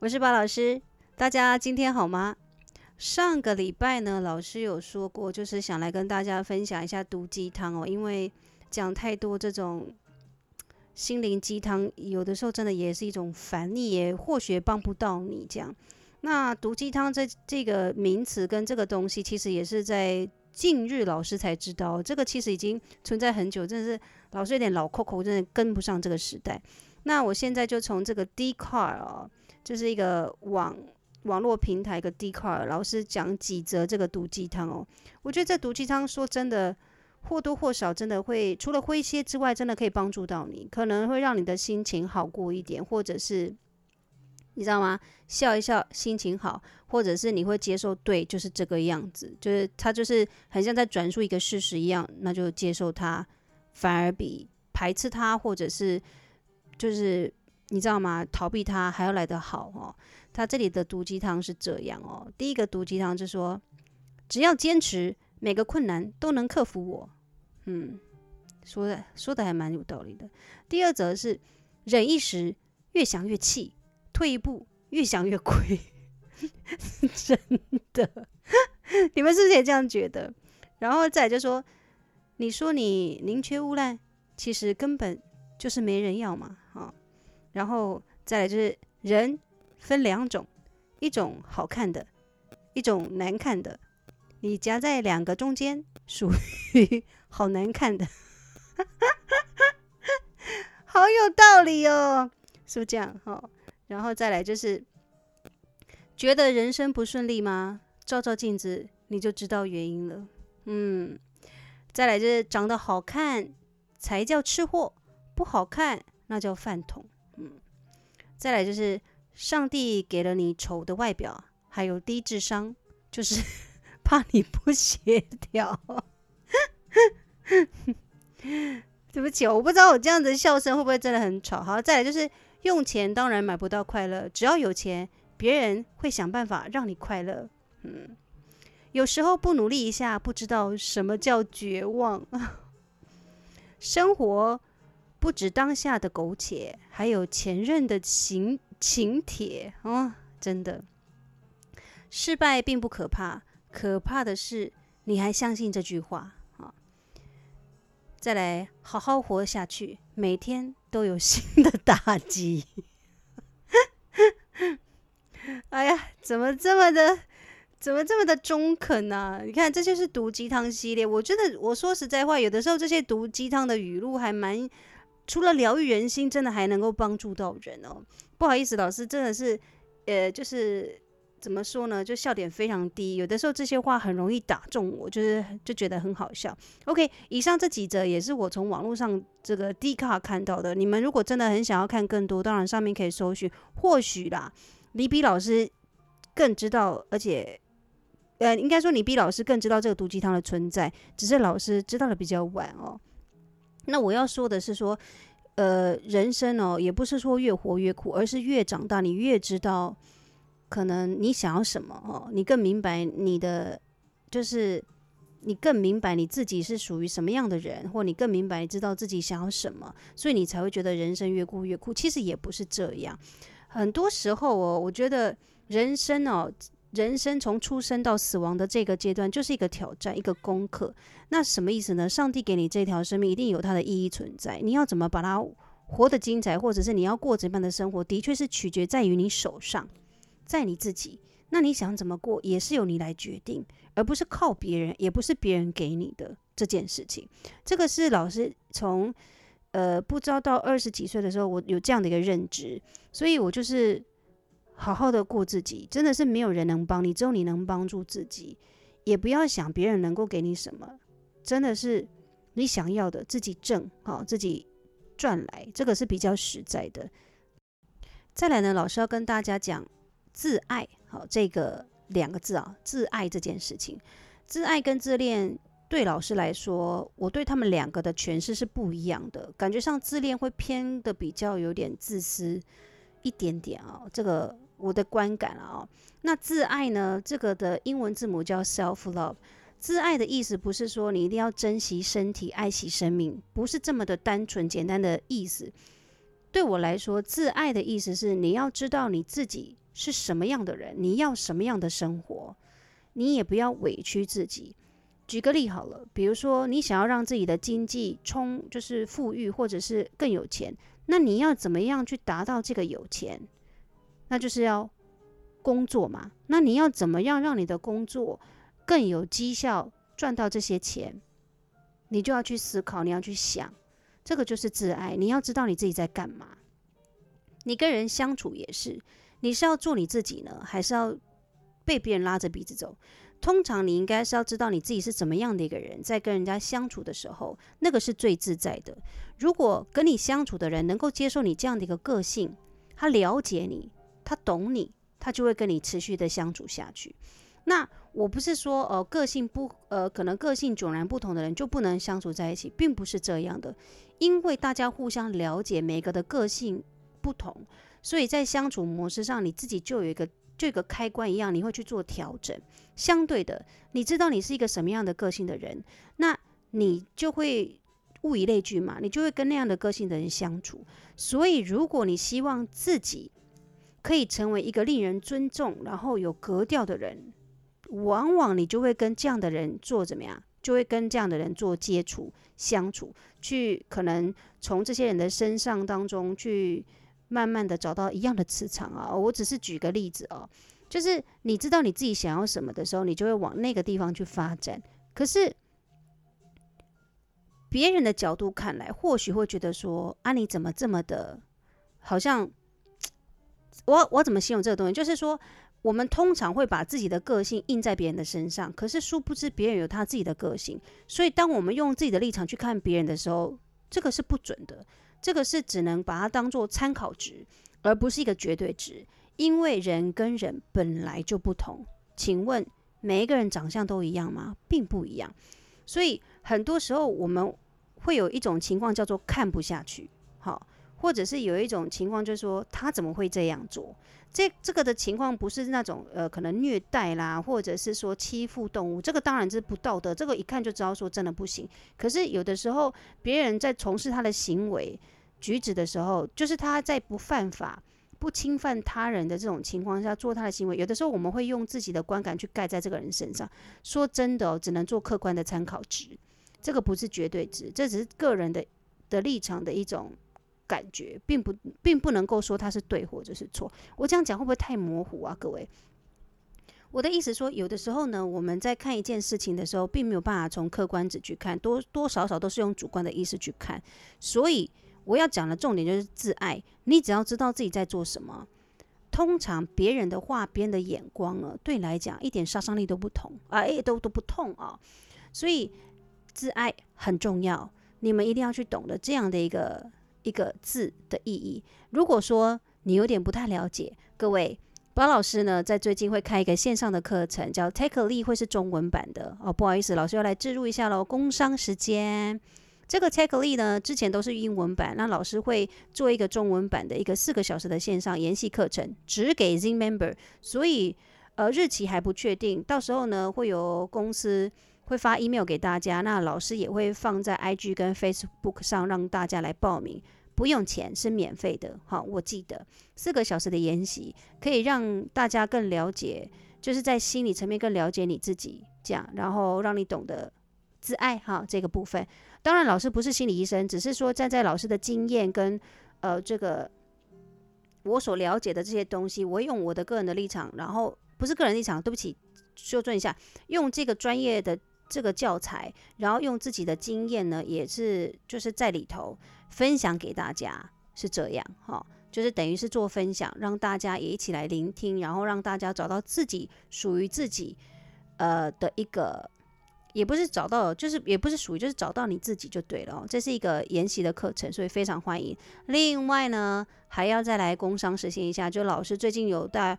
我是巴老师，大家今天好吗？上个礼拜呢，老师有说过，就是想来跟大家分享一下毒鸡汤哦，因为讲太多这种心灵鸡汤，有的时候真的也是一种烦，你也或许帮不到你这样。那毒鸡汤这个名词跟这个东西，其实也是在近日老师才知道，这个其实已经存在很久，真的是老师有点老扣扣，真的跟不上这个时代。那我现在就从这个 Dcard 哦，就是一个网络平台一个 Dcard， 老师讲几则这个毒鸡汤哦。我觉得这毒鸡汤说真的，或多或少真的会除了诙谐之外，真的可以帮助到你，可能会让你的心情好过一点，或者是你知道吗？笑一笑，心情好，或者是你会接受，对，就是这个样子，就是它就是很像在转述一个事实一样，那就接受它，反而比排斥它或者是就是你知道吗？逃避它还要来得好哦。它这里的毒鸡汤是这样哦，第一个毒鸡汤就说，只要坚持，每个困难都能克服我。说的还蛮有道理的。第二则是忍一时，越想越气。退一步，越想越亏，真的，你们是不是也这样觉得？然后再来就说，你说你宁缺毋滥，其实根本就是没人要嘛，哦。然后再来就是人分两种，一种好看的，一种难看的，你夹在两个中间，属于好难看的，好有道理哦，是不是这样？哦。然后再来就是，觉得人生不顺利吗？照照镜子，你就知道原因了。再来就是长得好看才叫吃货，不好看那叫饭桶。再来就是上帝给了你丑的外表，还有低智商，就是怕你不协调。对不起，我不知道我这样子笑声会不会真的很吵。好，再来就是。用钱当然买不到快乐，只要有钱，别人会想办法让你快乐。有时候不努力一下，不知道什么叫绝望。生活不止当下的苟且，还有前任的情铁哦，真的。失败并不可怕，可怕的是你还相信这句话啊。再来，好好活下去，每天。都有新的打击。哎呀，怎么这么的中肯啊，你看，这就是毒鸡汤系列。我觉得我说实在话，有的时候这些毒鸡汤的语录还蛮，除了疗愈人心，真的还能够帮助到人哦。不好意思，老师真的是就是怎么说呢，就笑点非常低，有的时候这些话很容易打中我，就觉得很好笑。OK， 以上这几则也是我从网络上这个 Dcard 看到的，你们如果真的很想要看更多，当然上面可以搜寻，或许啦，你比老师更知道，而且应该说你比老师更知道这个毒鸡汤的存在，只是老师知道的比较晚哦。那我要说的是说，人生哦，也不是说越活越苦，而是越长大，你越知道。可能你想要什么哦，你更明白你的，就是你更明白你自己是属于什么样的人，或你更明白知道自己想要什么，所以你才会觉得人生越过越苦。其实也不是这样，很多时候哦，我觉得人生从出生到死亡的这个阶段就是一个挑战，一个功课。那什么意思呢？上帝给你这条生命一定有它的意义存在，你要怎么把它活得精彩，或者是你要过怎样的生活，的确是取决在于你手上。在你自己，那你想怎么过也是由你来决定，而不是靠别人，也不是别人给你的这件事情。这个是老师从不知道到20几岁的时候，我有这样的一个认知，所以我就是好好的过自己，真的是没有人能帮你，只有你能帮助自己，也不要想别人能够给你什么，真的是你想要的自己挣好，自己赚来，这个是比较实在的。再来呢，老师要跟大家讲。自爱，好，这个两个字啊，自爱这件事情，自爱跟自恋对老师来说，我对他们两个的诠释是不一样的。感觉上自恋会偏的比较有点自私一点点啊，这个我的观感啊。那自爱呢，这个的英文字母叫 self love。自爱的意思不是说你一定要珍惜身体、爱惜生命，不是这么的单纯简单的意思。对我来说，自爱的意思是你要知道你自己。是什么样的人，你要什么样的生活，你也不要委屈自己。举个例好了，比如说你想要让自己的经济就是富裕或者是更有钱，那你要怎么样去达到这个有钱？那就是要工作嘛。那你要怎么样让你的工作更有绩效，赚到这些钱？你就要去思考，你要去想，这个就是自爱。你要知道你自己在干嘛。你跟人相处也是，你是要做你自己呢，还是要被别人拉着鼻子走？通常你应该是要知道你自己是怎么样的一个人，在跟人家相处的时候，那个是最自在的。如果跟你相处的人能够接受你这样的一个个性，他了解你，他懂你，他就会跟你持续的相处下去。那我不是说可能个性迥然不同的人就不能相处在一起，并不是这样的，因为大家互相了解，每个的个性不同，所以在相处模式上，你自己就有一个开关一样，你会去做调整。相对的，你知道你是一个什么样的个性的人，那你就会物以类聚嘛，你就会跟那样的个性的人相处。所以如果你希望自己可以成为一个令人尊重然后有格调的人，往往你就会跟这样的人做怎么样，就会跟这样的人做接触相处，去可能从这些人的身上当中去慢慢的找到一样的磁场啊。我只是举个例子哦，就是你知道你自己想要什么的时候，你就会往那个地方去发展。可是别人的角度看来，或许会觉得说啊，你怎么这么的，好像我怎么形容这个东西？就是说，我们通常会把自己的个性印在别人的身上，可是殊不知别人有他自己的个性。所以当我们用自己的立场去看别人的时候，这个是不准的。这个是只能把它当做参考值，而不是一个绝对值，因为人跟人本来就不同。请问每一个人长相都一样吗？并不一样。所以很多时候我们会有一种情况叫做看不下去，好，或者是有一种情况就是说他怎么会这样做。这个的情况不是那种可能虐待啦，或者是说欺负动物，这个当然是不道德，这个一看就知道说真的不行。可是有的时候别人在从事他的行为举止的时候，就是他在不犯法不侵犯他人的这种情况下做他的行为，有的时候我们会用自己的观感去盖在这个人身上。说真的，只能做客观的参考值，这个不是绝对值，这只是个人的立场的一种感觉，并不能够说它是对或者是错。我这样讲会不会太模糊啊，各位？我的意思说，有的时候呢，我们在看一件事情的时候，并没有办法从客观值去看，多少少都是用主观的意识去看。所以我要讲的重点就是自爱，你只要知道自己在做什么，通常别人的话、别人的眼光呢，对你来讲一点杀伤力都不同啊，都不痛啊。所以自爱很重要，你们一定要去懂得这样的一个字的意义。如果说你有点不太了解，各位，包老师呢在最近会开一个线上的课程，叫 Tech a Lee， 会是中文版的哦。不好意思，老师要来置入一下喽，工商时间。这个 Tech a Lee 呢之前都是英文版，那老师会做一个中文版的一个4个小时的线上研习课程，只给 ZIN member， 所以日期还不确定，到时候呢会由公司会发 email 给大家，那老师也会放在 IG 跟 Facebook 上让大家来报名。不用钱，是免费的。好，我记得4个小时的研习可以让大家更了解，就是在心理层面更了解你自己，这样，然后让你懂得自爱哈这个部分。当然，老师不是心理医生，只是说站在老师的经验跟这个我所了解的这些东西，我用我的个人的立场，然后不是个人立场，对不起，修正一下，用这个专业的这个教材，然后用自己的经验呢，也是就是在里头分享给大家，是这样哈，就是等于是做分享，让大家也一起来聆听，然后让大家找到自己属于自己的一个，也不是找到，就是也不是属于，就是找到你自己就对了哦。这是一个研习的课程，所以非常欢迎。另外呢，还要再来工商实现一下，就老师最近有带。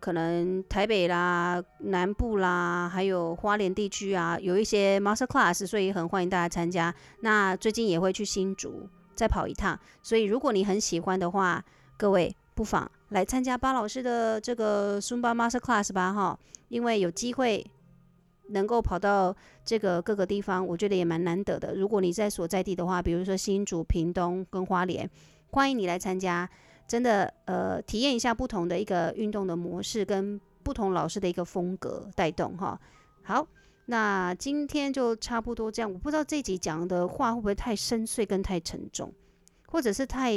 可能台北啦、南部啦，还有花莲地区啊，有一些 Masterclass， 所以很欢迎大家参加。那最近也会去新竹再跑一趟，所以如果你很喜欢的话，各位不妨来参加巴老师的这个 Sumba Masterclass 吧，哈，因为有机会能够跑到这个各个地方，我觉得也蛮难得的。如果你在所在地的话，比如说新竹、屏东跟花莲，欢迎你来参加。真的体验一下不同的一个运动的模式跟不同老师的一个风格带动哈。好，那今天就差不多这样。我不知道这集讲的话会不会太深邃跟太沉重，或者是太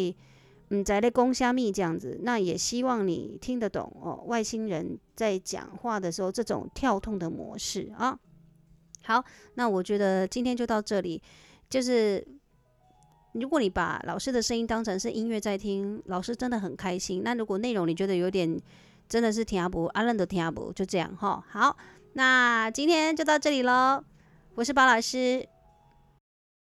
在讲什么这样子。那也希望你听得懂哦，外星人在讲话的时候这种跳动的模式啊。好，那我觉得今天就到这里。就是如果你把老师的声音当成是音乐在听，老师真的很开心。那如果内容你觉得有点真的是听不，咱就听不，就这样哈。好，那今天就到这里咯，我是巴老师，